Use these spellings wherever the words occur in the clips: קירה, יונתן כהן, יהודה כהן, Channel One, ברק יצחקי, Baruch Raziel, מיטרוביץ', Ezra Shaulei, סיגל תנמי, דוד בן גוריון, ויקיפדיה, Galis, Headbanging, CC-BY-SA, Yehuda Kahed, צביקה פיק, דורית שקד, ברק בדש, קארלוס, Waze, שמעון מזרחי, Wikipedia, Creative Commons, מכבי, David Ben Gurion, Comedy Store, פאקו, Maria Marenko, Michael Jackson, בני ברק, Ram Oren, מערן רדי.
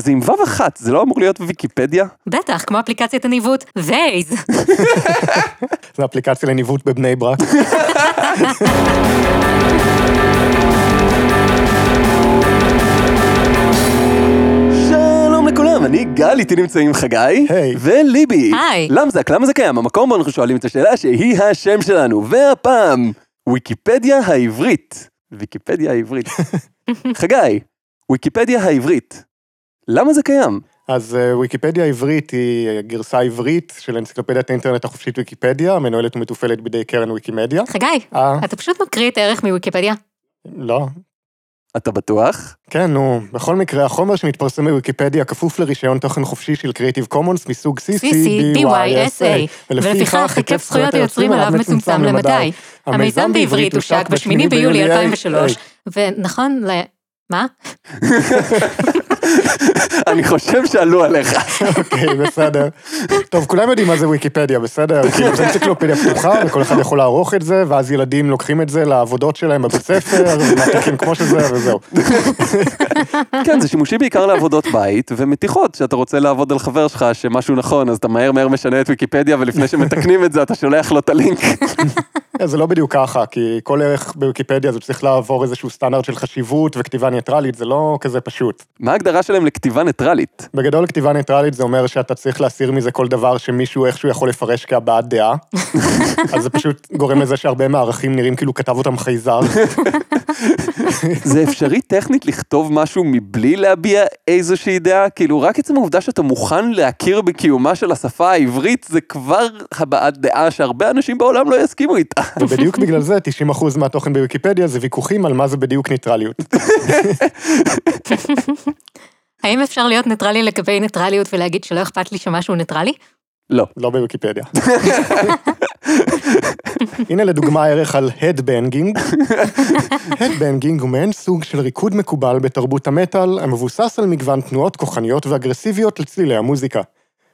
זה עם וו אחת, זה לא אמור להיות בוויקיפדיה? בטח, כמו אפליקציית הניווט, וייז. זה אפליקציה לניווט בבני ברק. אני גל, איתי נמצאים חגי וליבי. למזק, למה זה קיים? המקום בו אנחנו שואלים את השאלה שהיא השם שלנו. והפעם, ויקיפדיה העברית. ויקיפדיה העברית. חגי, ויקיפדיה העברית. למה זה קיים? אז ויקיפדיה העברית היא הגרסה העברית של אנציקלופדיית האינטרנט החופשית ויקיפדיה, המנוהלת ומתופעלת בידי קרן ויקימדיה. חגי, אתה פשוט מקריא את הערך מוויקיפדיה? לא. אתה בטוח? כן, נו. בכל מקרה, החומר שמתפרסם בוויקיפדיה כפוף לרישיון תוכן חופשי של Creative Commons מסוג CC-BY-SA, ולפיכך היקף זכויות היוצרים עליו מצומצם למדי. המיזם בעברית הושק ב-8 ביולי 2003, ונכון ל... מה? אני חושב שעלו עליך. אוקיי, בסדר. טוב, כולם יודעים מה זה ויקיפדיה, בסדר? זה אנציקלופדיה פתוחה, וכל אחד יכול לערוך את זה, ואז ילדים לוקחים את זה לעבודות שלהם בבית ספר, ומעתיקים כמו שזה, וזהו. כן, זה שימושי בעיקר לעבודות בית, ומתיחות, שאתה רוצה לעבוד על חבר שלך שמשהו נכון, אז אתה מהר משנה את ויקיפדיה, ולפני שמתקנים את זה, אתה שולח לו את הלינק. זה לא בדיוק ככה, כי כל ערך בוויקיפדיה זה צריך לעבור איזשהו סטנדרט של חשיבות וכתיבה ניטרלית, זה לא כזה פשוט. מה ההגדרה שלהם לכתיבה ניטרלית? בגדול, כתיבה ניטרלית זה אומר שאתה צריך להסיר מזה כל דבר שמישהו איכשהו יכול לפרש כהבעת דעה, אז זה פשוט גורם לזה שהרבה מערכים נראים כאילו כתב אותם חייזר. זה אפשרי טכנית לכתוב משהו מבלי להביע איזושהי דעה? כאילו רק עצם העובדה שאתה מוכן להכיר בקיומה של השפה העברית, זה כבר הבעת דעה שהרבה אנשים בעולם לא יסכימו איתה. ובדיוק בגלל זה, 90% מהתוכן בוויקיפדיה זה ויכוחים על מה זה בדיוק ניטרליות. האם אפשר להיות ניטרלי לגבי ניטרליות ולהגיד שלא אכפת לי שמשהו ניטרלי? לא. לא בוויקיפדיה. הנה לדוגמה ערך על Headbanging. Headbanging הוא מעין סוג של ריקוד מקובל בתרבות המטל, המבוסס על מגוון תנועות כוחניות ואגרסיביות לצלילי המוזיקה.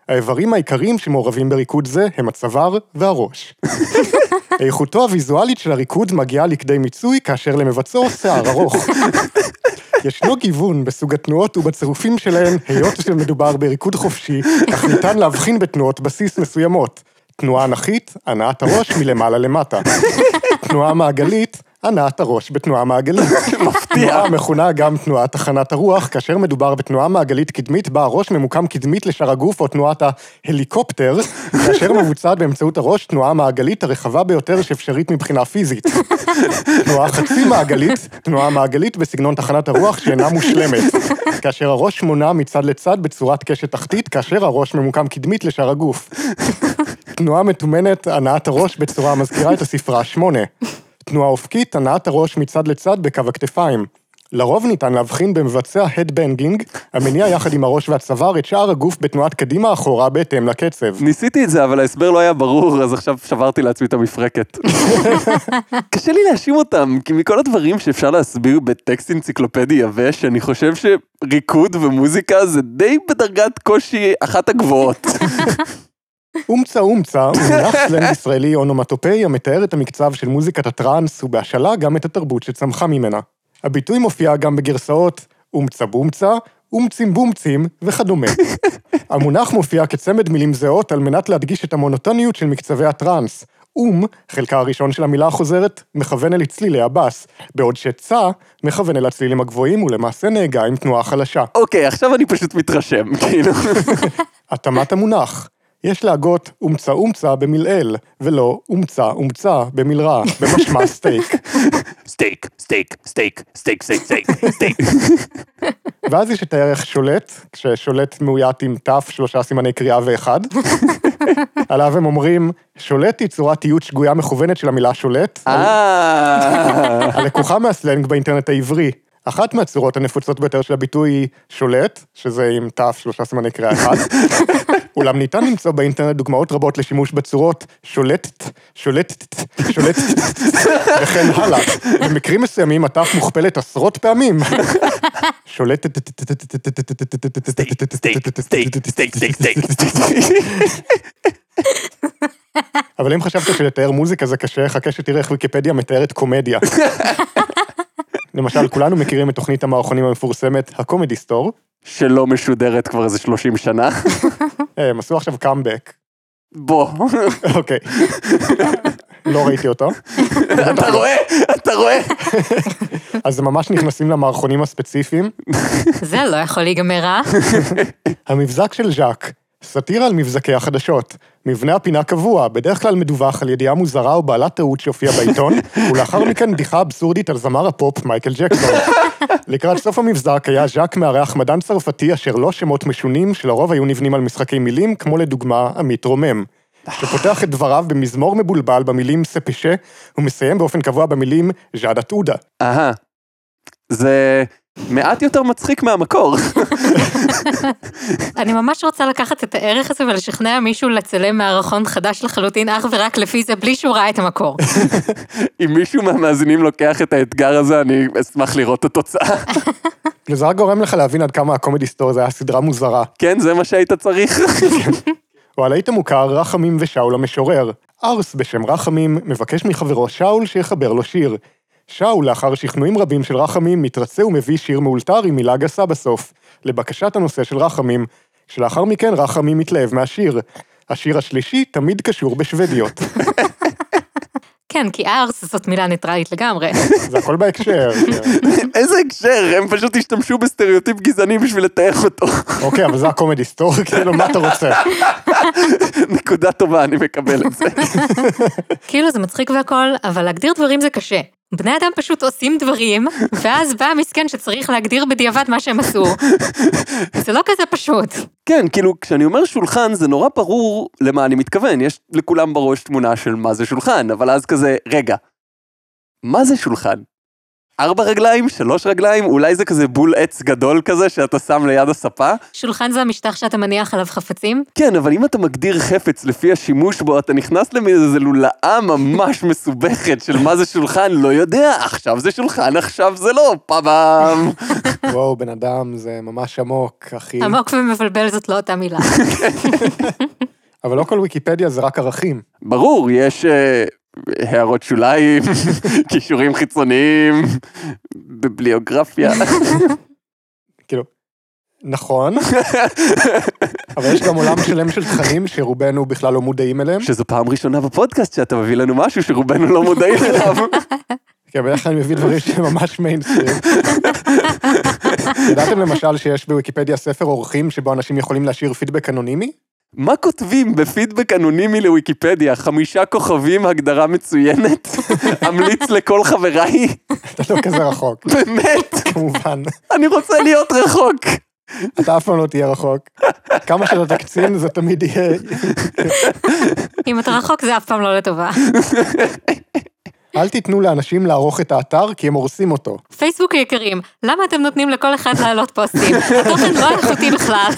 האיברים העיקריים שמעורבים בריקוד זה הם הצוואר והראש. איכותו הוויזואלית של הריקוד מגיעה לכדי מיצוי כאשר למבצעו שיער ארוך. ישנו גיוון בסוג התנועות ובצירופים שלהן, היות שמדובר בריקוד חופשי, אך ניתן להבחין בתנועות בסיס מסוימות. תנועה אנכית, הנעת הראש מלמעלה למטה. תנועה מעגלית, הנעת הראש בתנועה מעגלית. מפתיע. תנועה מכונה גם תנועה תחנת הרוח, כאשר מדובר בתנועה מעגלית קדמית, בה הראש ממוקם קדמית לשאר הגוף, או תנועת ההליקופטר, כאשר מבוצעת באמצעות הראש תנועה מעגלית הרחבה ביותר שאפשרית מבחינה פיזית. תנועה חצי מעגלית, תנועה מעגלית בסגנון תחנת הרוח שאינה מושלמת, כאשר הראש מונה מצד לצד בצורת קשת תחתית, כאשר הראש ממוקם קדמית לשאר הגוף. תנועה מתומנת, הנעת הראש בצורה המזכירה את הספרה 8. תנועה אופקית, הנעת הראש מצד לצד בקו הכתפיים. לרוב ניתן להבחין במבצע Headbanging, המניע יחד עם הראש והצוואר את שאר הגוף בתנועת קדימה אחורה בהתאם לקצב. ניסיתי את זה, אבל ההסבר לא היה ברור, אז עכשיו שברתי לעצמי את המפרקת. קשה לי להאשים אותם, כי מכל הדברים שאפשר להסביר בטקסט אנציקלופדי יבש, אני חושב שריקוד ומוזיקה זה די בדרגת קושי אחת הגבוהות. אומצה אומצה הוא מונח סלנג ישראלי אונומטופאי המתאר את המקצב של מוזיקת הטרנס ובהשאלה גם את התרבות שצמחה ממנה. הביטוי מופיע גם בגרסאות אומצה בומצה, אומצים בומצים וכדומה. המונח מופיע כצמד מילים זהות על מנת להדגיש את המונוטוניות של מקצבי הטרנס. חלקה הראשון של המילה החוזרת, מכוון אל צלילי הבאס, בעוד שצה מכוון אל הצלילים הגבוהים ולמעשה נהגה עם תנועה חלשה. אוקיי, עכשיו אני פשוט מתרשם, כאילו. התאמת המונח. יש להגות אומצה אומצה במילאל, ולא אומצה אומצה במילרע, במשמע סטייק. סטייק, סטייק, סטייק, סטייק, סטייק, סטייק. ואז יש את הערך שולט, כששולט מאוית עם תף, 3 סימני קריאה ואחד. עליו הם אומרים, שולט היא צורת איות שגויה מכוונת של המילה שולט. הלקוחה מהסלנג באינטרנט העברי. אחת מהצורות הנפוצות ביותר של הביטוי היא שולט, שזה עם תף, 3 סימני קריאה אחד. אולם ניתן למצוא באינטרנט דוגמאות רבות לשימוש בצורות שולטת, שולטת, שולטת, וכן הלאה. במקרים מסוימים התף מוכפלת עשרות פעמים. שולטת, אבל אם חשבת שלתאר מוזיקה זה קשה, חכה שתראה איך ויקיפדיה מתארת קומדיה. למשל, כולנו מכירים את תוכנית המערכונים המפורסמת, הקומדי סטור, שלא משודרת כבר איזה 30 שנה. הם עשו עכשיו קאמבק. בוא. אוקיי. לא ראיתי אותו. אתה רואה, אתה רואה. אז ממש נכנסים למערכונים הספציפיים. זה לא יכול להיגמר רע. המבזק של ז'אק, סתירה על מבזקי החדשות. מבנה הפינה קבוע, בדרך כלל מדווח על ידיעה מוזרה או בעלת טעות שהופיעה בעיתון, ולאחר מכן בדיחה אבסורדית על זמר הפופ מייקל ג'קסון. לקראת סוף המבזק היה ז'אק מארח מדען צרפתי אשר לא שמות משונים שלרוב היו נבנים על משחקי מילים, כמו לדוגמה עמית רומם. שפותח את דבריו במזמור מבולבל במילים ספשה, ומסיים באופן קבוע במילים ז'אדת עודה. אהה. זה מעט יותר מצחיק מהמקור. אני ממש רוצה לקחת את הערך הזה ולשכנע מישהו לצלם מערכון חדש לחלוטין, אך ורק לפי זה, בלי שהוא ראה את המקור. אם מישהו מהמאזינים לוקח את האתגר הזה, אני אשמח לראות את התוצאה. זה רק גורם לך להבין עד כמה הקומדי סטור זה היה סדרה מוזרה. כן, זה מה שהיית צריך. או על הייתם מוכר רחמים ושאול המשורר. ארס בשם רחמים מבקש מחברו שאול שיחבר לו שיר. שאול, לאחר שכנועים רבים של רחמים, מתרצה ומביא שיר מאולתר עם מילה גסה בסוף, לבקשת הנושא של רחמים, שלאחר מכן רחמים מתלהב מהשיר. השיר השלישי תמיד קשור בשוודיות. כן, כי ארס זאת מילה ניטרלית לגמרי. זה הכל בהקשר. איזה הקשר? הם פשוט השתמשו בסטריאוטיפ גזעני בשביל לתאר אותו. אוקיי, אבל זה הקומדי סטור, כאילו, מה אתה רוצה? נקודה טובה, אני מקבל את זה. כאילו, זה מצחיק והכל, אבל להגדיר דברים זה קשה. בני אדם פשוט עושים דברים, ואז בא המסכן שצריך להגדיר בדיעבד מה שהם עשו. זה לא כזה פשוט. כן, כאילו, כשאני אומר שולחן, זה נורא ברור למה אני מתכוון. יש לכולם בראש תמונה של מה זה שולחן, אבל אז כזה, רגע, מה זה שולחן? 4 רגליים, 3 רגליים, אולי זה כזה בול עץ גדול כזה שאתה שם ליד הספה. שולחן זה המשטח שאתה מניח עליו חפצים? כן, אבל אם אתה מגדיר חפץ לפי השימוש בו, אתה נכנס למין לולאה ממש מסובכת של מה זה שולחן, לא יודע, עכשיו זה שולחן, עכשיו זה לא, פעם. וואו, בן אדם, זה ממש עמוק, אחי. עמוק ומבלבל זאת לא אותה מילה. אבל לא כל ויקיפדיה זה רק ערכים. ברור, יש הערות שוליים, קישורים חיצוניים, בבליוגרפיה. כאילו, נכון, אבל יש גם עולם שלם של תכנים שרובנו בכלל לא מודעים אליהם. שזו פעם ראשונה בפודקאסט שאתה מביא לנו משהו שרובנו לא מודעים אליו. כן, בדרך כלל אני מביא דברים שממש מיינסטרים. ידעתם למשל שיש בוויקיפדיה ספר אורחים שבו אנשים יכולים להשאיר פידבק אנונימי? מה כותבים בפידבק אנונימי לוויקיפדיה? 5 כוכבים, הגדרה מצוינת, אמליץ לכל חבריי. אתה לא כזה רחוק. באמת? כמובן. אני רוצה להיות רחוק. אתה אף פעם לא תהיה רחוק. כמה שלא תקצין, זה תמיד יהיה. אם אתה רחוק, זה אף פעם לא לטובה. אל תיתנו לאנשים לערוך את האתר, כי הם הורסים אותו. פייסבוק יקרים, למה אתם נותנים לכל אחד להעלות פוסטים? התוכן לא איכותי בכלל.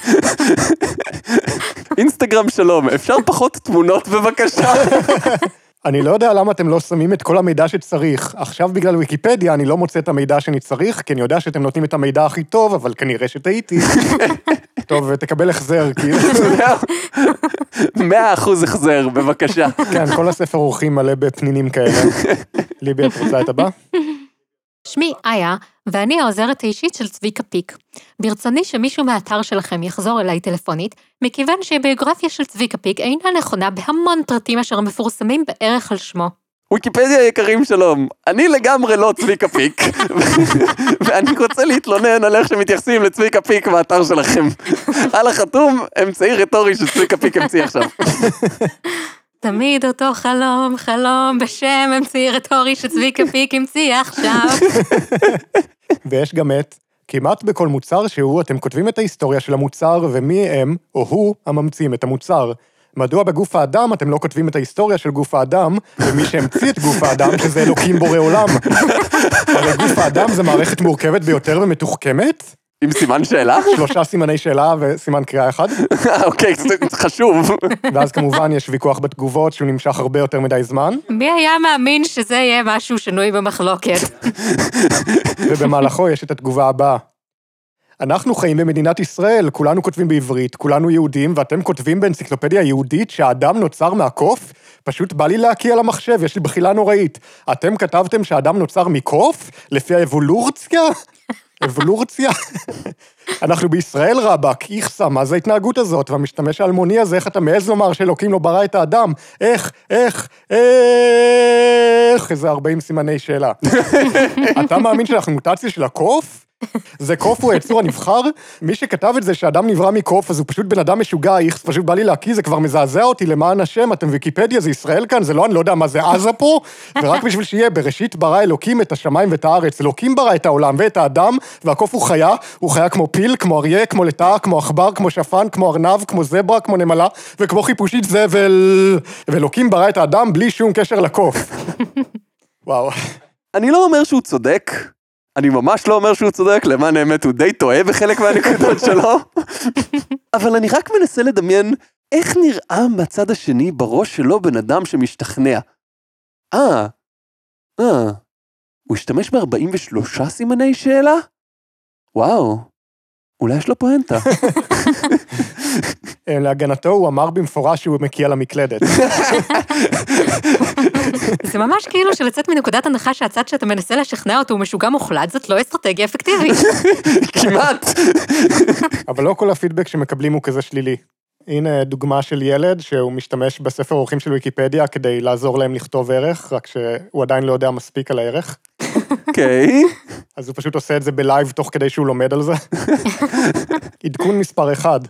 אינסטגרם שלום, אפשר פחות תמונות בבקשה? אני לא יודע למה אתם לא שמים את כל המידע שצריך. עכשיו בגלל ויקיפדיה אני לא מוצא את המידע שאני צריך, כי אני יודע שאתם נותנים את המידע הכי טוב, אבל כנראה שטעיתי. טוב, תקבל החזר, כאילו. 100% החזר, בבקשה. כן, כל הספר אורחים מלא בפנינים כאלה. ליבי, את רוצה את הבא? שמי איה, ואני העוזרת האישית של צביקה פיק. ברצוני שמישהו מהאתר שלכם יחזור אליי טלפונית, מכיוון שהביוגרפיה של צביקה פיק אינה נכונה בהמון פרטים אשר מפורסמים בערך על שמו. ויקיפדיה יקרים שלום, אני לגמרי לא צביקה פיק, ואני רוצה להתלונן על איך שמתייחסים לצביקה פיק באתר שלכם. על החתום, אמצעי רטורי שצביקה פיק המציא עכשיו. תמיד אותו חלום, חלום בשם אמצעי רטורי שצביקה פיק המציא עכשיו. ויש גם את, כמעט בכל מוצר שהוא, אתם כותבים את ההיסטוריה של המוצר, ומי הם, או הוא, הממציאים את המוצר. מדוע בגוף האדם אתם לא כותבים את ההיסטוריה של גוף האדם, ומי שהמציא את גוף האדם, שזה אלוקים בורא עולם. הרי גוף האדם זה מערכת מורכבת ביותר ומתוחכמת? עם סימן שאלה? 3 סימני שאלה וסימן קריאה אחד. אוקיי, זה חשוב. ואז כמובן יש ויכוח בתגובות, שהוא נמשך הרבה יותר מדי זמן. מי היה מאמין שזה יהיה משהו שנוי במחלוקת? ובמהלכו יש את התגובה הבאה. אנחנו חיים במדינת ישראל, כולנו כותבים בעברית, כולנו יהודים, ואתם כותבים באנציקלופדיה היהודית שהאדם נוצר מהקוף? פשוט בא לי להקיע למחשב, יש לי בחילה נוראית. אתם כתבתם שהאדם נוצר מקוף? לפי האבולורציה? אבולורציה? אנחנו בישראל רבק, איכסה, מה זה ההתנהגות הזאת? והמשתמש האלמוני הזה, איך אתה מעז לומר שאלוקים לא ברא את האדם? איך? איזה 40 סימני שאלה. אתה מאמין שאנחנו מוטציה של הקוף? זה קוף הוא היצור הנבחר? מי שכתב את זה שאדם נברא מקוף, אז הוא פשוט בן אדם משוגע, איך פשוט בא לי להקיא, זה כבר מזעזע אותי, למען השם, אתם ויקיפדיה, זה ישראל כאן, זה לא, אני לא יודע מה זה עזה פה, ורק בשביל שיהיה, בראשית ברא אלוקים את השמיים ואת הארץ, אלוקים ברא את העולם ואת האדם, והקוף הוא חיה כמו פיל, כמו אריה, כמו לטאה, כמו עכבר, כמו שפן, כמו ארנב, כמו זברה, כמו נמלה, וכמו חיפושית זבל, ואלוקים ברא את האדם בלי שום קשר לקוף. וואו. אני לא אומר שהוא צודק. אני ממש לא אומר שהוא צודק, למען האמת הוא די טועה בחלק מהנקודות שלו, אבל אני רק מנסה לדמיין איך נראה מהצד השני בראש שלו בן אדם שמשתכנע. הוא השתמש ב-43 סימני שאלה? וואו, אולי יש לו פואנטה. להגנתו הוא אמר במפורש שהוא מקיע למקלדת. זה ממש כאילו שלצאת מנקודת הנחה שהצד שאתה מנסה לשכנע אותו הוא משוגע מוחלט, זאת לא אסטרטגיה אפקטיבית. כמעט. אבל לא כל הפידבק שמקבלים הוא כזה שלילי. הנה דוגמה של ילד שהוא משתמש בספר אורחים של ויקיפדיה כדי לעזור להם לכתוב ערך, רק שהוא עדיין לא יודע מספיק על הערך. אוקיי. אז הוא פשוט עושה את זה בלייב תוך כדי שהוא לומד על זה. עדכון מספר 1.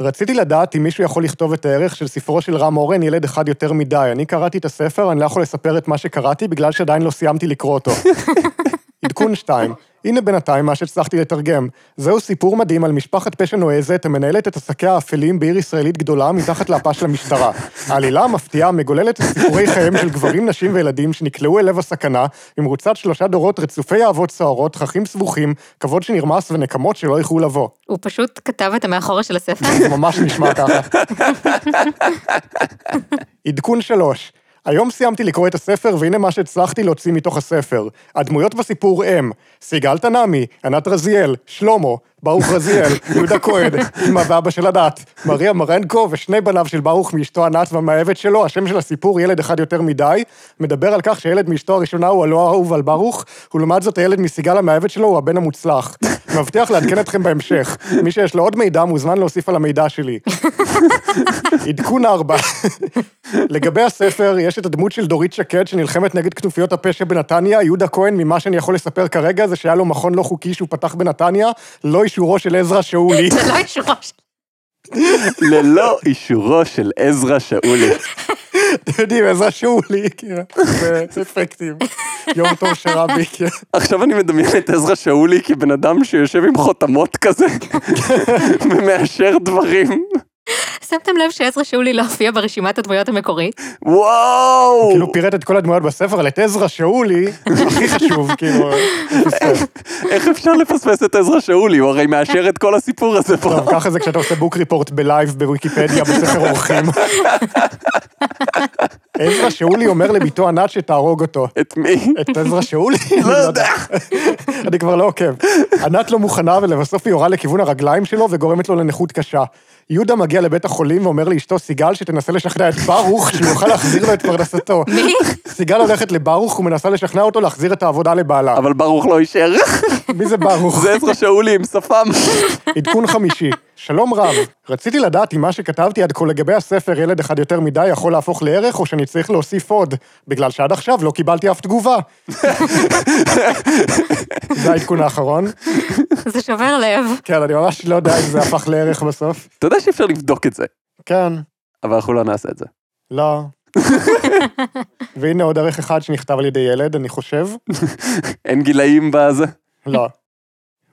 רציתי לדעת אם מישהו יכול לכתוב את הערך של ספרו של רם אורן, ילד אחד יותר מדי. אני קראתי את הספר, אני לא יכול לספר את מה שקראתי, בגלל שעדיין לא סיימתי לקרוא אותו. עדכון 2. הנה בינתיים מה שצלחתי לתרגם. זהו סיפור מדהים על משפחת פשע נועזת, המנהלת את עסקיה האפלים בעיר ישראלית גדולה מתחת לאפה של המשטרה. העלילה המפתיעה מגוללת את סיפורי חיים של גברים, נשים וילדים שנקלעו אל לב הסכנה, עם רוצת 3 דורות, רצופי אהבות סוערות, חכים סבוכים, כבוד שנרמס ונקמות שלא יכלו לבוא. הוא פשוט כתב את המאחורה של הספר? זה ממש נשמע ככה. עדכון 3. היום סיימתי לקרוא את הספר, והנה מה שהצלחתי להוציא מתוך הספר. הדמויות בסיפור הם סיגל תנמי, ענת רזיאל, שלמה, ברוך רזיאל, יהודה כהד, אמא ואבא של ענת, מריה מרנקו ושני בניו של ברוך מאשתו ענת והמאהבת שלו, השם של הסיפור ילד אחד יותר מדי, מדבר על כך שילד מאשתו הראשונה הוא הלא אהוב על ברוך, ולעומת זאת הילד מסיגל המאהבת שלו הוא הבן המוצלח. מבטיח לעדכן אתכם בהמשך. מי שיש לו עוד מידע מוזמן להוסיף על המידע שלי. עדכון 4. לגבי הספר יש את הדמות של דורית שקד שנלחמת נגד כנופיות הפשע בנתניה, יהודה כהן ממה שאני יכול לספר כרגע זה שהיה לו מכון לא חוקי שהוא פתח בנתניה, לא אישורו של עזרא שאולי. ללא אישורו של עזרא שאולי. אתם יודעים, עזרא שאולי, זה אפקטיב. יום טוב שרבי, כן. עכשיו אני מדמיין את עזרא שאולי כבן אדם שיושב עם חותמות כזה, ומאשר דברים. שמתם לב שעזרא שאולי לא הופיע ברשימת הדמויות המקורית? וואו! כאילו פירט את כל הדמויות בספר, אבל את עזרא שאולי, הכי חשוב, כאילו... איך אפשר לפספס את עזרא שאולי? הוא הרי מאשר את כל הסיפור הזה פה. טוב, ככה זה כשאתה עושה בוק ריפורט בלייב בוויקיפדיה, בספר אורחים. עזרא שאולי אומר לביתו ענת שתהרוג אותו. את מי? את עזרא שאולי? לא יודע. אני כבר לא עוקב. ענת לא מוכנה, ולבסוף היא יורה לכיוון הרגליים שלו וגורמת לו לנכות קשה. יהודה מגיע לבית החולים ואומר לאשתו סיגל שתנסה לשכנע את ברוך שהוא יוכל להחזיר לו את פרנסתו. מי? סיגל הולכת לברוך ומנסה לשכנע אותו להחזיר את העבודה לבעלה. אבל ברוך לא יישאר. מי זה ברוך? זה עזרא שאולי עם שפם. עדכון 5. שלום רב, רציתי לדעת אם מה שכתבתי עד כה לגבי הספר ילד אחד יותר מדי יכול להפוך לערך או שאני צריך להוסיף עוד, בגלל שעד עכשיו לא קיבלתי אף תגובה. זה העדכון האחרון. זה שובר לב. כן, אני ממש לא יודע אם זה הפך לערך בסוף. אתה יודע שאפשר לבדוק את זה. כן. אבל אנחנו לא נעשה את זה. לא. והנה עוד ערך אחד שנכתב על ידי ילד, אני חושב. אין גילאים בזה? לא.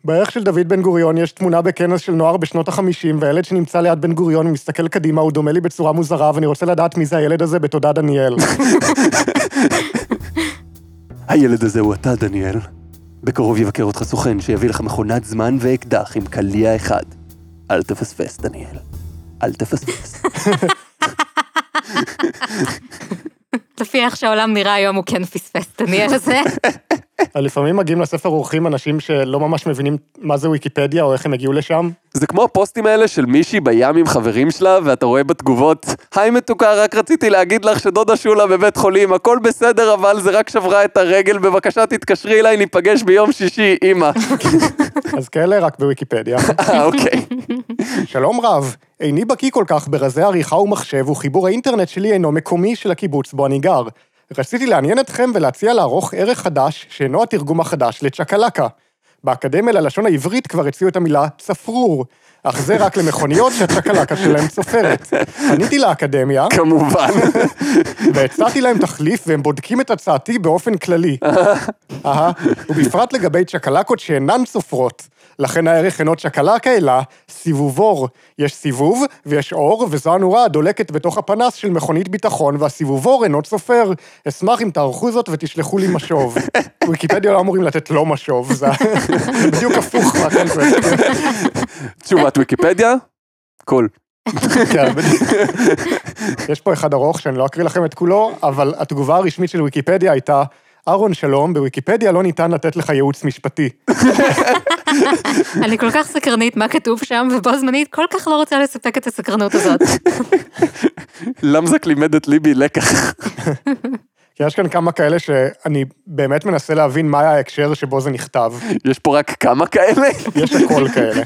בערך של דוד בן גוריון יש תמונה בכנס של נוער בשנות ה-50, והילד שנמצא ליד בן גוריון ומסתכל קדימה, הוא דומה לי בצורה מוזרה, ואני רוצה לדעת מי זה הילד הזה בתודה דניאל. הילד הזה הוא אתה, דניאל. בקרוב יבקר אותך סוכן שיביא לך מכונת זמן ואקדח עם קליע אחד. אל תפספס, דניאל. אל תפספס. לפי איך שהעולם נראה היום הוא כן פספס, דניאל הזה. לפעמים מגיעים לספר אורחים אנשים שלא ממש מבינים מה זה ויקיפדיה, או איך הם הגיעו לשם. זה כמו הפוסטים האלה של מישהי בים עם חברים שלה, ואתה רואה בתגובות, היי מתוקה, רק רציתי להגיד לך שדודה שולה בבית חולים, הכל בסדר, אבל זה רק שברה את הרגל, בבקשה תתקשרי אליי, ניפגש ביום שישי, אמא. אז כאלה רק בוויקיפדיה. אוקיי. שלום רב, איני בקיא כל כך ברזי עריכה ומחשב, וחיבור האינטרנט שלי אינו מקומי של הקיבוץ בו אני גר. רציתי לעניין אתכם ולהציע לערוך ערך חדש, שאינו התרגום החדש לצ'קלקה. באקדמיה ללשון העברית כבר הציעו את המילה צפרור, אך זה רק למכוניות שהצ'קלקה שלהם צופרת. עניתי לאקדמיה, כמובן, והצעתי להם תחליף, והם בודקים את הצעתי באופן כללי. ובפרט לגבי צ'קלקות שאינן צופרות, לכן הערך אינו צ'קלקה אלא סיבובור. יש סיבוב ויש אור, וזו הנורה הדולקת בתוך הפנס של מכונית ביטחון, והסיבובור אינו צופר. אשמח אם תערכו זאת ותשלחו לי משוב. ויקיפדיה לא אמורים לתת לא משוב, זה בדיוק הפוך. תשובת ויקיפדיה, קול. יש פה אחד ארוך שאני לא אקריא לכם את כולו, אבל התגובה הרשמית של ויקיפדיה הייתה, ארון שלום, בוויקיפדיה לא ניתן לתת לך ייעוץ משפטי. אני כל כך סקרנית מה כתוב שם, ובו זמנית כל כך לא רוצה לספק את הסקרנות הזאת. למזק לימד את ליבי לקח. כי יש כאן כמה כאלה שאני באמת מנסה להבין מה היה ההקשר שבו זה נכתב. יש פה רק כמה כאלה? יש הכל כאלה.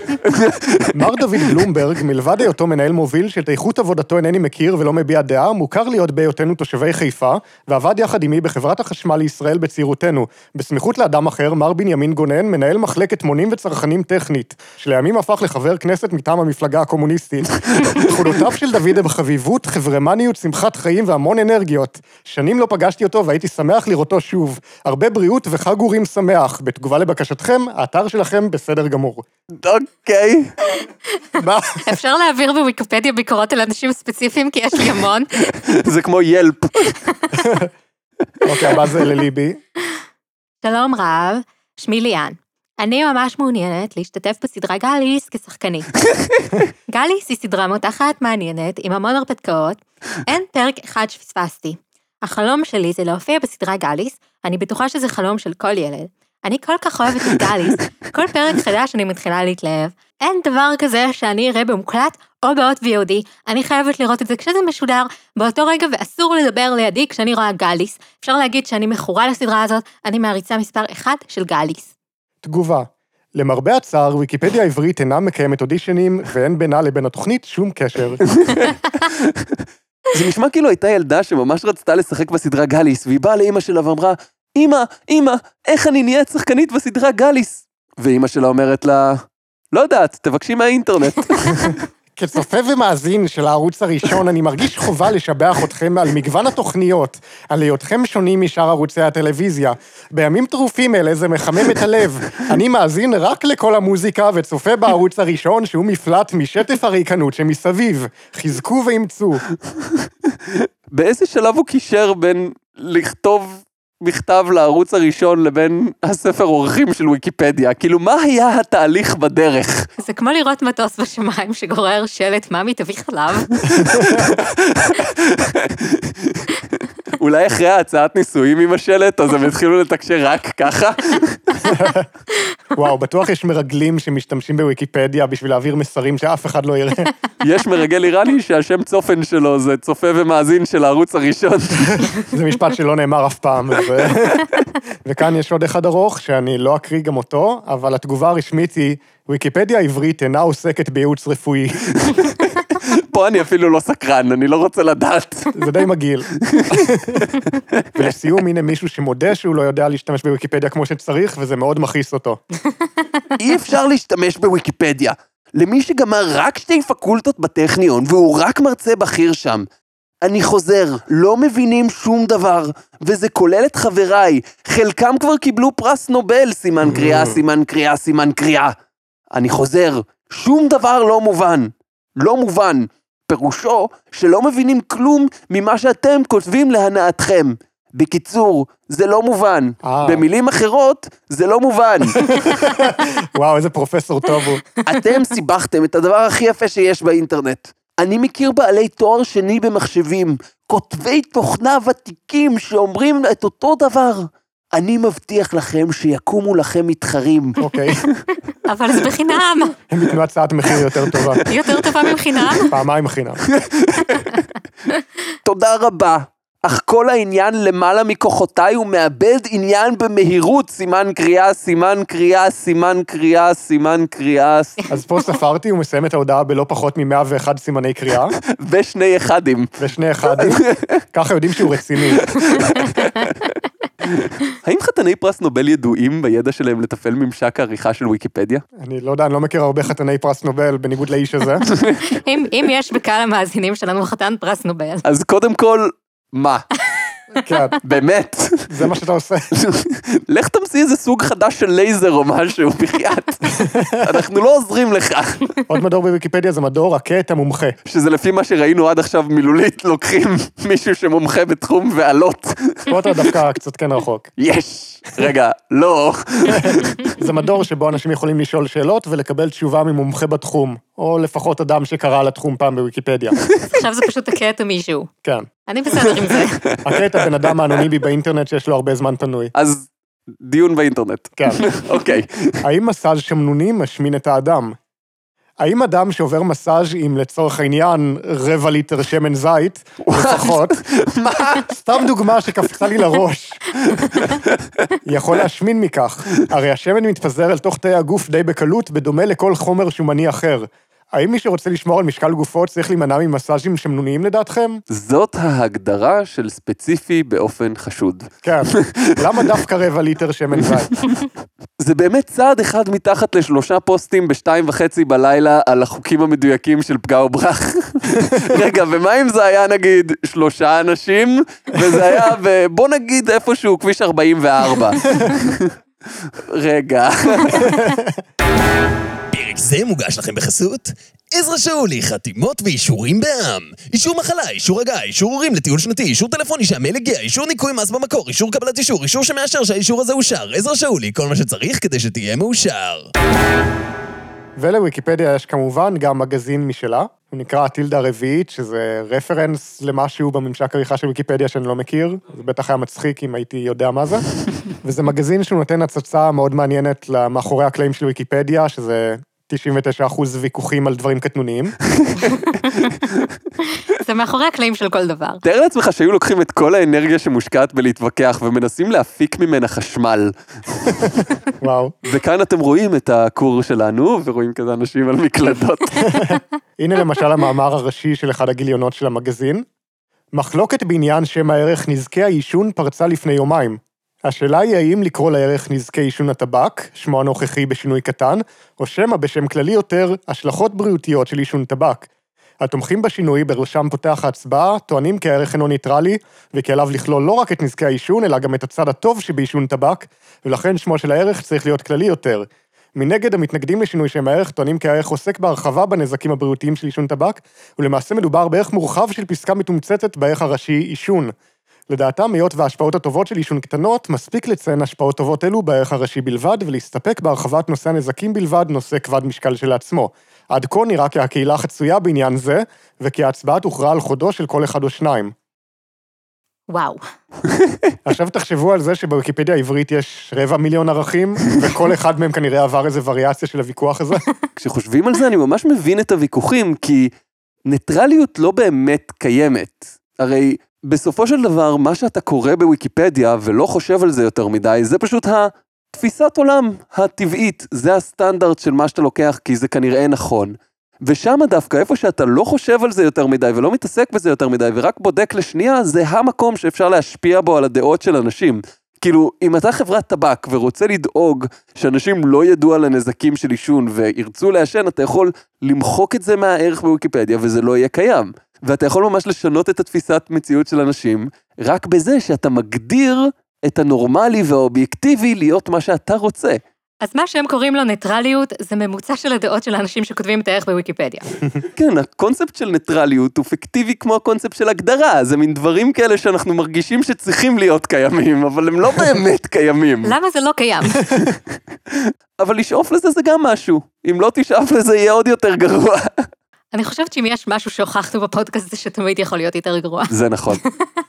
מר דוד בלומברג, מלבד היותו מנהל מוביל, שאת איכות עבודתו אינני מכיר ולא מביע דעה, מוכר להיות בהיותנו תושבי חיפה, ועבד יחד עמי בחברת החשמל לישראל בצעירותנו. בסמיכות לאדם אחר, מר בנימין גונן, מנהל מחלקת מונים וצרכנים טכנית, שלימים הפך לחבר כנסת מטעם המפלגה הקומוניסטית. תכונותיו של דוד הם חביבות, חברמניות, שמחת חיים והמון אנרגיות. שנים לא פגשתי אותו והייתי שמח לראותו שוב. הרבה בריאות וחג אורים שמח. בתגובה לבקשתכם, האתר שלכם בסדר גמור. אוקיי. אפשר להעביר בוויקיפדיה ביקורות על אנשים ספציפיים, כי יש לי המון. זה כמו ילפ. אוקיי, הבא זה לליבי. שלום רב, שמי ליאן. אני ממש מעוניינת להשתתף בסדרה גליס כשחקנית. גליס היא סדרה מותחת מעניינת, עם המון הרפתקאות. אין פרק אחד שפספסתי. החלום שלי זה להופיע בסדרה גליס, אני בטוחה שזה חלום של כל ילד. אני כל כך אוהבת את גליס, כל פרק חדש אני מתחילה להתלהב. אין דבר כזה שאני אראה במוקלט או באות VOD, אני חייבת לראות את זה כשזה משודר, באותו רגע ואסור לדבר לידי כשאני רואה גליס. אפשר להגיד שאני מכורה לסדרה הזאת, אני מעריצה מספר 1 של גליס. תגובה. למרבה הצער, ויקיפדיה העברית אינה מקיימת אודישנים, ואין בינה לבין התוכנית שום קשר. זה נשמע כאילו הייתה ילדה שממש רצתה לשחק בסדרה גליס, והיא באה לאמא שלה ואמרה, אמא, אמא, איך אני נהיית שחקנית בסדרה גליס? ואמא שלה אומרת לה, לא יודעת, תבקשי מהאינטרנט. כצופה ומאזין של הערוץ הראשון, אני מרגיש חובה לשבח אתכם על מגוון התוכניות, על היותכם שונים משאר ערוצי הטלוויזיה. בימים טרופים אלה זה מחמם את הלב. אני מאזין רק לכל המוזיקה וצופה בערוץ הראשון, שהוא מפלט משטף הריקנות שמסביב. חזקו ואמצו. באיזה שלב הוא קישר בין לכתוב מכתב לערוץ הראשון לבין הספר אורחים של ויקיפדיה? כאילו, מה היה התהליך בדרך? זה כמו לראות מטוס בשמיים שגורר שלט, מאמי, תביא חלב. אולי אחרי ההצעת ניסויים עם השלט, אז הם התחילו לתקשר רק ככה. וואו, בטוח יש מרגלים שמשתמשים בוויקיפדיה בשביל להעביר מסרים שאף אחד לא יראה. יש מרגל איראני שהשם צופן שלו זה צופה ומאזין של הערוץ הראשון. זה משפט שלא נאמר אף פעם. וכאן יש עוד אחד ארוך שאני לא אקריא גם אותו, אבל התגובה הרשמית היא, ויקיפדיה העברית אינה עוסקת בייעוץ רפואי. פה אני אפילו לא סקרן, אני לא רוצה לדעת. זה די מגעיל. ולסיום, הנה מישהו שמודה שהוא לא יודע להשתמש בוויקיפדיה כמו שצריך, וזה מאוד מכעיס אותו. אי אפשר להשתמש בוויקיפדיה. למי שגמר רק 2 פקולטות בטכניון, והוא רק מרצה בכיר שם. אני חוזר, לא מבינים שום דבר, וזה כולל את חבריי. חלקם כבר קיבלו פרס נובל, סימן קריאה, סימן קריאה, סימן קריאה. אני חוזר, שום דבר לא מובן. לא מובן. פירושו שלא מבינים כלום ממה שאתם כותבים להנאתכם. בקיצור, זה לא מובן. במילים אחרות, זה לא מובן. וואו, איזה פרופסור טוב הוא. אתם סיבכתם את הדבר הכי יפה שיש באינטרנט. אני מכיר בעלי תואר שני במחשבים, כותבי תוכנה ותיקים שאומרים את אותו דבר. אני מבטיח לכם שיקומו לכם מתחרים. אוקיי. אבל זה בחינם. הם יקנו הצעת מחיר יותר טובה. יותר טובה מבחינם? פעמיים חינם. תודה רבה. אך כל העניין למעלה מכוחותיי הוא מאבד עניין במהירות, סימן קריאה, סימן קריאה, סימן קריאה, סימן קריאה. אז פה ספרתי, הוא מסיים את ההודעה בלא פחות מ-101 סימני קריאה. ושני אחדים. ושני אחדים. ככה יודעים שהוא רציני. האם חתני פרס נובל ידועים בידע שלהם לטפל ממשק העריכה של ויקיפדיה? אני לא יודע, אני לא מכיר הרבה חתני פרס נובל בניגוד לאיש הזה. אם יש בקהל המאזינים שלנו חתן פרס נובל. אז קודם כל, מה? כן. באמת. זה מה שאתה עושה. לך תמציא איזה סוג חדש של לייזר או משהו, בחייאת. אנחנו לא עוזרים לך. עוד מדור בוויקיפדיה זה מדור הקט המומחה. שזה לפי מה שראינו עד עכשיו מילולית, לוקחים מישהו שמומחה בתחום ועלות. פה אתה דווקא קצת כן רחוק. יש. רגע, לא. זה מדור שבו אנשים יכולים לשאול שאלות ולקבל תשובה ממומחה בתחום. או לפחות אדם שקרא לתחום פעם בוויקיפדיה. עכשיו זה פשוט הקטע מישהו. כן. אני בסדר עם זה. הקטע בן אדם האנונימי באינטרנט שיש לו הרבה זמן תנוי. אז דיון באינטרנט. כן. אוקיי. האם מסאז' שמנוני משמין את האדם? האם אדם שעובר מסאז' עם לצורך העניין רבע ליטר שמן זית, לפחות, מה? סתם דוגמה שקפצה לי לראש, יכול להשמין מכך. הרי השמן מתפזר אל תוך תאי הגוף די בקלות, בדומה לכל חומר שומני אחר. האם מי שרוצה לשמור על משקל גופו צריך להימנע ממסאז'ים שמנוניים לדעתכם? זאת ההגדרה של ספציפי באופן חשוד. כן, למה דווקא רבע ליטר שמן זית? זה באמת צעד אחד מתחת ל3 פוסטים ב2:30 בלילה על החוקים המדויקים של פגע וברח. רגע, ומה אם זה היה נגיד 3 אנשים, וזה היה, ובוא נגיד איפשהו כביש 44. רגע. פרק זה מוגש לכם בחסות עזרא שאולי, חתימות ואישורים בעם. אישור מחלה, אישור הגעה, אישור הורים לטיול שנתי, אישור טלפוני שהמייל הגיע, אישור ניכוי מס במקור, אישור קבלת אישור, אישור שמאשר שהאישור הזה אושר. עזרא שאולי, כל מה שצריך כדי שתהיה מאושר. ולוויקיפדיה יש כמובן גם מגזין משלה, הוא נקרא תילדה רביעית, שזה רפרנס למשהו בממשק עריכה של ויקיפדיה שאני לא מכיר, זה בטח היה מצחיק אם הייתי יודע מה זה, וזה מגזין שהוא נותן הצצה מאוד מעניינת למאחורי הקלעים של ויקיפדיה, שזה 99% ויכוחים על דברים קטנוניים. זה מאחורי הקלעים של כל דבר. תאר לעצמך שהיו לוקחים את כל האנרגיה שמושקעת בלהתווכח, ומנסים להפיק ממנה חשמל. וואו. וכאן אתם רואים את הקור שלנו, ורואים כזה אנשים על מקלדות. הנה למשל המאמר הראשי של אחד הגיליונות של המגזין. מחלוקת בעניין שם הערך נזקי העישון פרצה לפני יומיים. השאלה היא האם לקרוא לערך נזקי עישון הטבק, שמו הנוכחי בשינוי קטן, או שמא בשם כללי יותר, השלכות בריאותיות של עישון טבק. התומכים בשינוי בראשם פותח ההצבעה, טוענים כי הערך אינו ניטרלי, וכי עליו לכלול לא רק את נזקי העישון, אלא גם את הצד הטוב שבעישון טבק, ולכן שמו של הערך צריך להיות כללי יותר. מנגד, המתנגדים לשינוי שם הערך טוענים כי הערך עוסק בהרחבה בנזקים הבריאותיים של עישון טבק, ולמעשה מדובר בערך מורחב של פסקה מתומצתת בערך הראשי עישון. לדעתם, היות וההשפעות הטובות של עישון קטנות, מספיק לציין השפעות טובות אלו בערך הראשי בלבד, ולהסתפק בהרחבת נושא הנזקים בלבד, נושא כבד משקל של עצמו. עד כה נראה כי הקהילה חצויה בעניין זה, וכי ההצבעה תוכרע על חודו של כל אחד או שניים. וואו. עכשיו תחשבו על זה שבוויקיפדיה העברית יש 250,000 ערכים, וכל אחד מהם כנראה עבר איזו וריאציה של הוויכוח הזה. כשחושבים על זה, אני ממש מבין את הוויכוחים, כי ניטרליות לא באמת קיימת. הרי בסופו של דבר, מה שאתה קורא בוויקיפדיה, ולא חושב על זה יותר מדי, זה פשוט התפיסת עולם הטבעית, זה הסטנדרט של מה שאתה לוקח, כי זה כנראה נכון. ושם דווקא, איפה שאתה לא חושב על זה יותר מדי, ולא מתעסק בזה יותר מדי, ורק בודק לשנייה, זה המקום שאפשר להשפיע בו על הדעות של אנשים. כאילו, אם אתה חברת טבק ורוצה לדאוג שאנשים לא ידעו על הנזקים של עישון וירצו לעשן, אתה יכול למחוק את זה מהערך בוויקיפדיה, וזה לא יהיה קיים. ואתה יכול ממש לשנות את התפיסת מציאות של אנשים, רק בזה שאתה מגדיר את הנורמלי והאובייקטיבי להיות מה שאתה רוצה. אז מה שהם קוראים לו ניטרליות, זה ממוצע של הדעות של האנשים שכותבים את הערך בוויקיפדיה. כן, הקונספט של ניטרליות הוא פיקטיבי כמו הקונספט של הגדרה, זה מין דברים כאלה שאנחנו מרגישים שצריכים להיות קיימים, אבל הם לא באמת קיימים. למה זה לא קיים? אבל לשאוף לזה זה גם משהו, אם לא תשאף לזה יהיה עוד יותר גרוע. אני חושבת שאם יש משהו שהוכחנו בפודקאסט זה שתמיד יכול להיות יותר גרוע. זה נכון.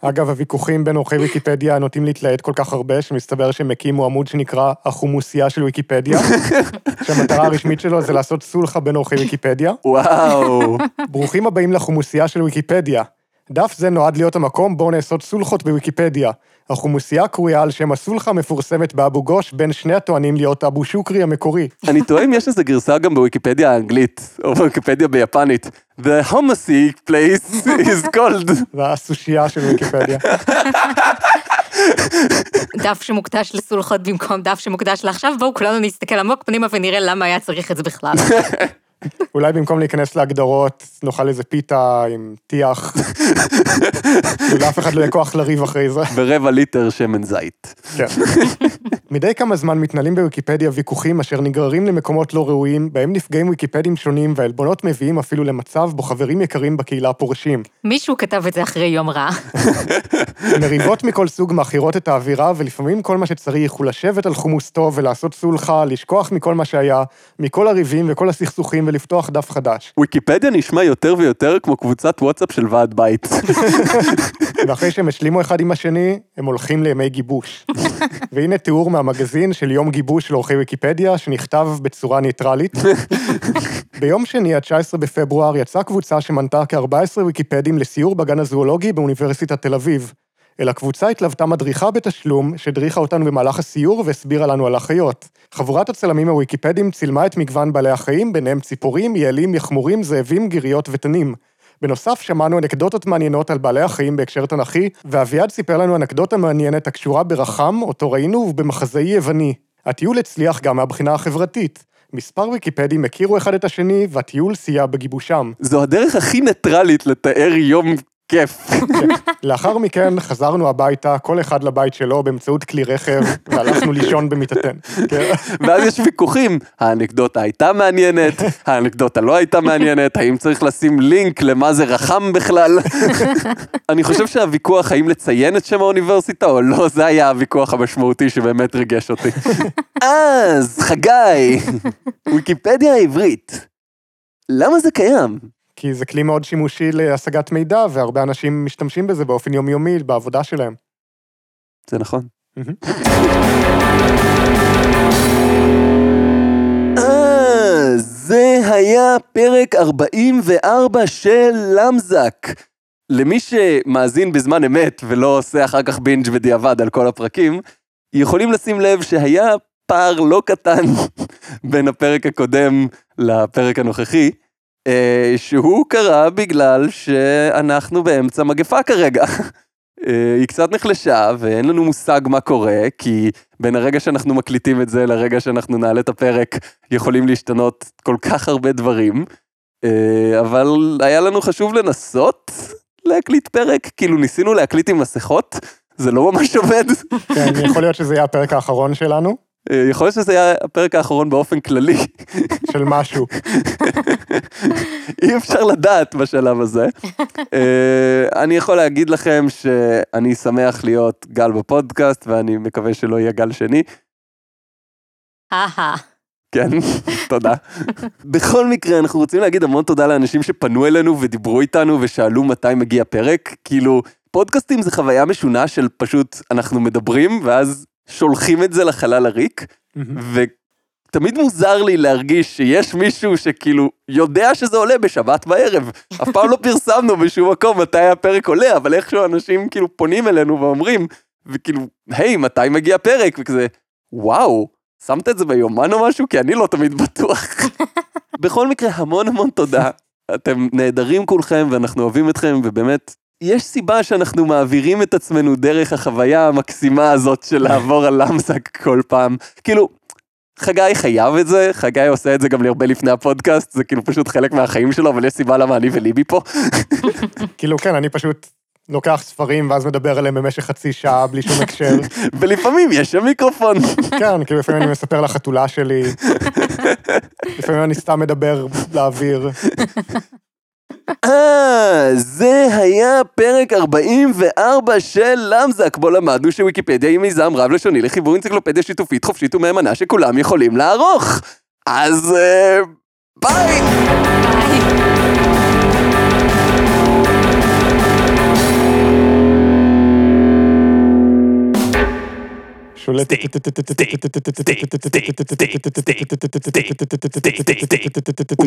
אגב, הוויכוחים בין עורכי ויקיפדיה נוטים להתלהט כל כך הרבה, שמסתבר שהם הקימו עמוד שנקרא החומוסיה של ויקיפדיה, שהמטרה הרשמית שלו זה לעשות סולחה בין עורכי ויקיפדיה. וואו. ברוכים הבאים לחומוסיה של ויקיפדיה. דף זה נועד להיות המקום בו נעשות סולחות בוויקיפדיה. החומוסיה קרויה על שם הסולחה המפורסמת באבו גוש, בין שני הטוענים להיות אבו שוקרי המקורי. אני טועה אם יש איזו גרסה גם בוויקיפדיה האנגלית, או בוויקיפדיה ביפנית. The homosy place is called. והסושיה של ויקיפדיה. דף שמוקדש לסולחות במקום דף שמוקדש לעכשיו, בואו כולנו נסתכל עמוק פנימה ונראה למה היה צריך את זה בכלל. אולי במקום להיכנס להגדרות, נאכל איזה פיתה עם טיח, ולאף אחד לא יהיה כוח לריב אחרי זה. ברבע ליטר שמן זית. כן. מדי כמה זמן מתנהלים בוויקיפדיה ויכוחים אשר נגררים למקומות לא ראויים, בהם נפגעים ויקיפדים שונים, והעלבונות מביאים אפילו למצב בו חברים יקרים בקהילה פורשים. מישהו כתב את זה אחרי יום רע. מריבות מכל סוג מאחירות את האווירה, ולפעמים כל מה שצריך הוא לשבת על חומוס טוב ולעשות סולחה, לשכוח מכל מה שהיה, מכל הריבים וכל הסכסוכים ולפתוח דף חדש. ויקיפדיה נשמע יותר ויותר כמו קבוצת וואטסאפ של ועד בית. ואחרי שהם השלימו אחד עם השני, הם הולכים לימי גיבוש. והנה תיאור מהמגזין של יום גיבוש לעורכי ויקיפדיה, שנכתב בצורה ניטרלית. ביום שני, ה-19 בפברואר, יצאה קבוצה שמנתה כ-14 ויקיפדים לסיור בגן הזואולוגי באוניברסיטת תל אביב. אל הקבוצה התלוותה מדריכה בתשלום, שדריכה אותנו במהלך הסיור והסבירה לנו על החיות. חבורת הצלמים הוויקיפדים צילמה את מגוון בעלי החיים, ביניהם ציפורים, יעלים, יחמורים, זאבים, גיריות ותנים. בנוסף, שמענו אנקדוטות מעניינות על בעלי החיים בהקשר תנכי, ואביעד סיפר לנו אנקדוטה מעניינת הקשורה ברחם, אותו ראינו, ובמחזאי יווני. הטיול הצליח גם מהבחינה החברתית. מספר ויקיפדים הכירו אחד את השני, והטיול סייע בגיבושם. זו הדרך הכי ניטרלית לתאר יום כיף. לאחר מכן חזרנו הביתה, כל אחד לבית שלו באמצעות כלי רכב, והלכנו לישון במיטתן. ואז יש ויכוחים, האנקדוטה הייתה מעניינת, האנקדוטה לא הייתה מעניינת, האם צריך לשים לינק למה זה רחם בכלל? אני חושב שהוויכוח האם לציין את שם האוניברסיטה או לא, זה היה הוויכוח המשמעותי שבאמת ריגש אותי. אז חגי, ויקיפדיה העברית, למה זה קיים? כי זה כלי מאוד שימושי להשגת מידע, והרבה אנשים משתמשים בזה באופן יומיומי, בעבודה שלהם. זה נכון. זה היה פרק 44 של למזק. למי שמאזין בזמן אמת, ולא עושה אחר כך בינג' בדיעבד על כל הפרקים, יכולים לשים לב שהיה פער לא קטן בין הפרק הקודם לפרק הנוכחי, שהוא קרה בגלל שאנחנו באמצע מגפה כרגע. היא קצת נחלשה, ואין לנו מושג מה קורה, כי בין הרגע שאנחנו מקליטים את זה לרגע שאנחנו נעלה את הפרק, יכולים להשתנות כל כך הרבה דברים, אבל היה לנו חשוב לנסות להקליט פרק, כאילו ניסינו להקליט עם מסכות, זה לא ממש עובד. כן, יכול להיות שזה יהיה הפרק האחרון שלנו. יכול להיות שזה היה הפרק האחרון באופן כללי. של משהו. אי אפשר לדעת בשלב הזה. אני יכול להגיד לכם שאני שמח להיות גל בפודקאסט, ואני מקווה שלא יהיה גל שני. כן, תודה. בכל מקרה, אנחנו רוצים להגיד המון תודה לאנשים שפנו אלינו ודיברו איתנו ושאלו מתי מגיע פרק. כאילו, פודקאסטים זה חוויה משונה של פשוט אנחנו מדברים, ואז שולחים את זה לחלל הריק, ותמיד מוזר לי להרגיש שיש מישהו שכאילו יודע שזה עולה בשבת בערב. אף פעם לא פרסמנו בשום מקום מתי הפרק עולה, אבל איכשהו אנשים כאילו פונים אלינו ואומרים, וכאילו, היי, מתי מגיע פרק? וכזה, וואו, שמת את זה ביומן או משהו? כי אני לא תמיד בטוח. בכל מקרה, המון המון תודה. אתם נהדרים כולכם, ואנחנו אוהבים אתכם, ובאמת, יש סיבה שאנחנו מעבירים את עצמנו דרך החוויה המקסימה הזאת של לעבור על למזק כל פעם. כאילו, חגי חייב את זה, חגי עושה את זה גם הרבה לפני הפודקאסט, זה כאילו פשוט חלק מהחיים שלו, אבל יש סיבה למה אני וליבי פה. כאילו כן, אני פשוט לוקח ספרים ואז מדבר עליהם במשך חצי שעה בלי שום הקשר. ולפעמים יש שם מיקרופון. כן, כאילו לפעמים אני מספר לחתולה שלי, לפעמים אני סתם מדבר לאוויר. זה היה פרק 44 של למזק, בו למדנו שוויקיפדיה היא מיזם רב לשוני לחיבור אנציקלופדיה שיתופית חופשית ומהימנה שכולם יכולים לערוך. אז ביי! שולטת.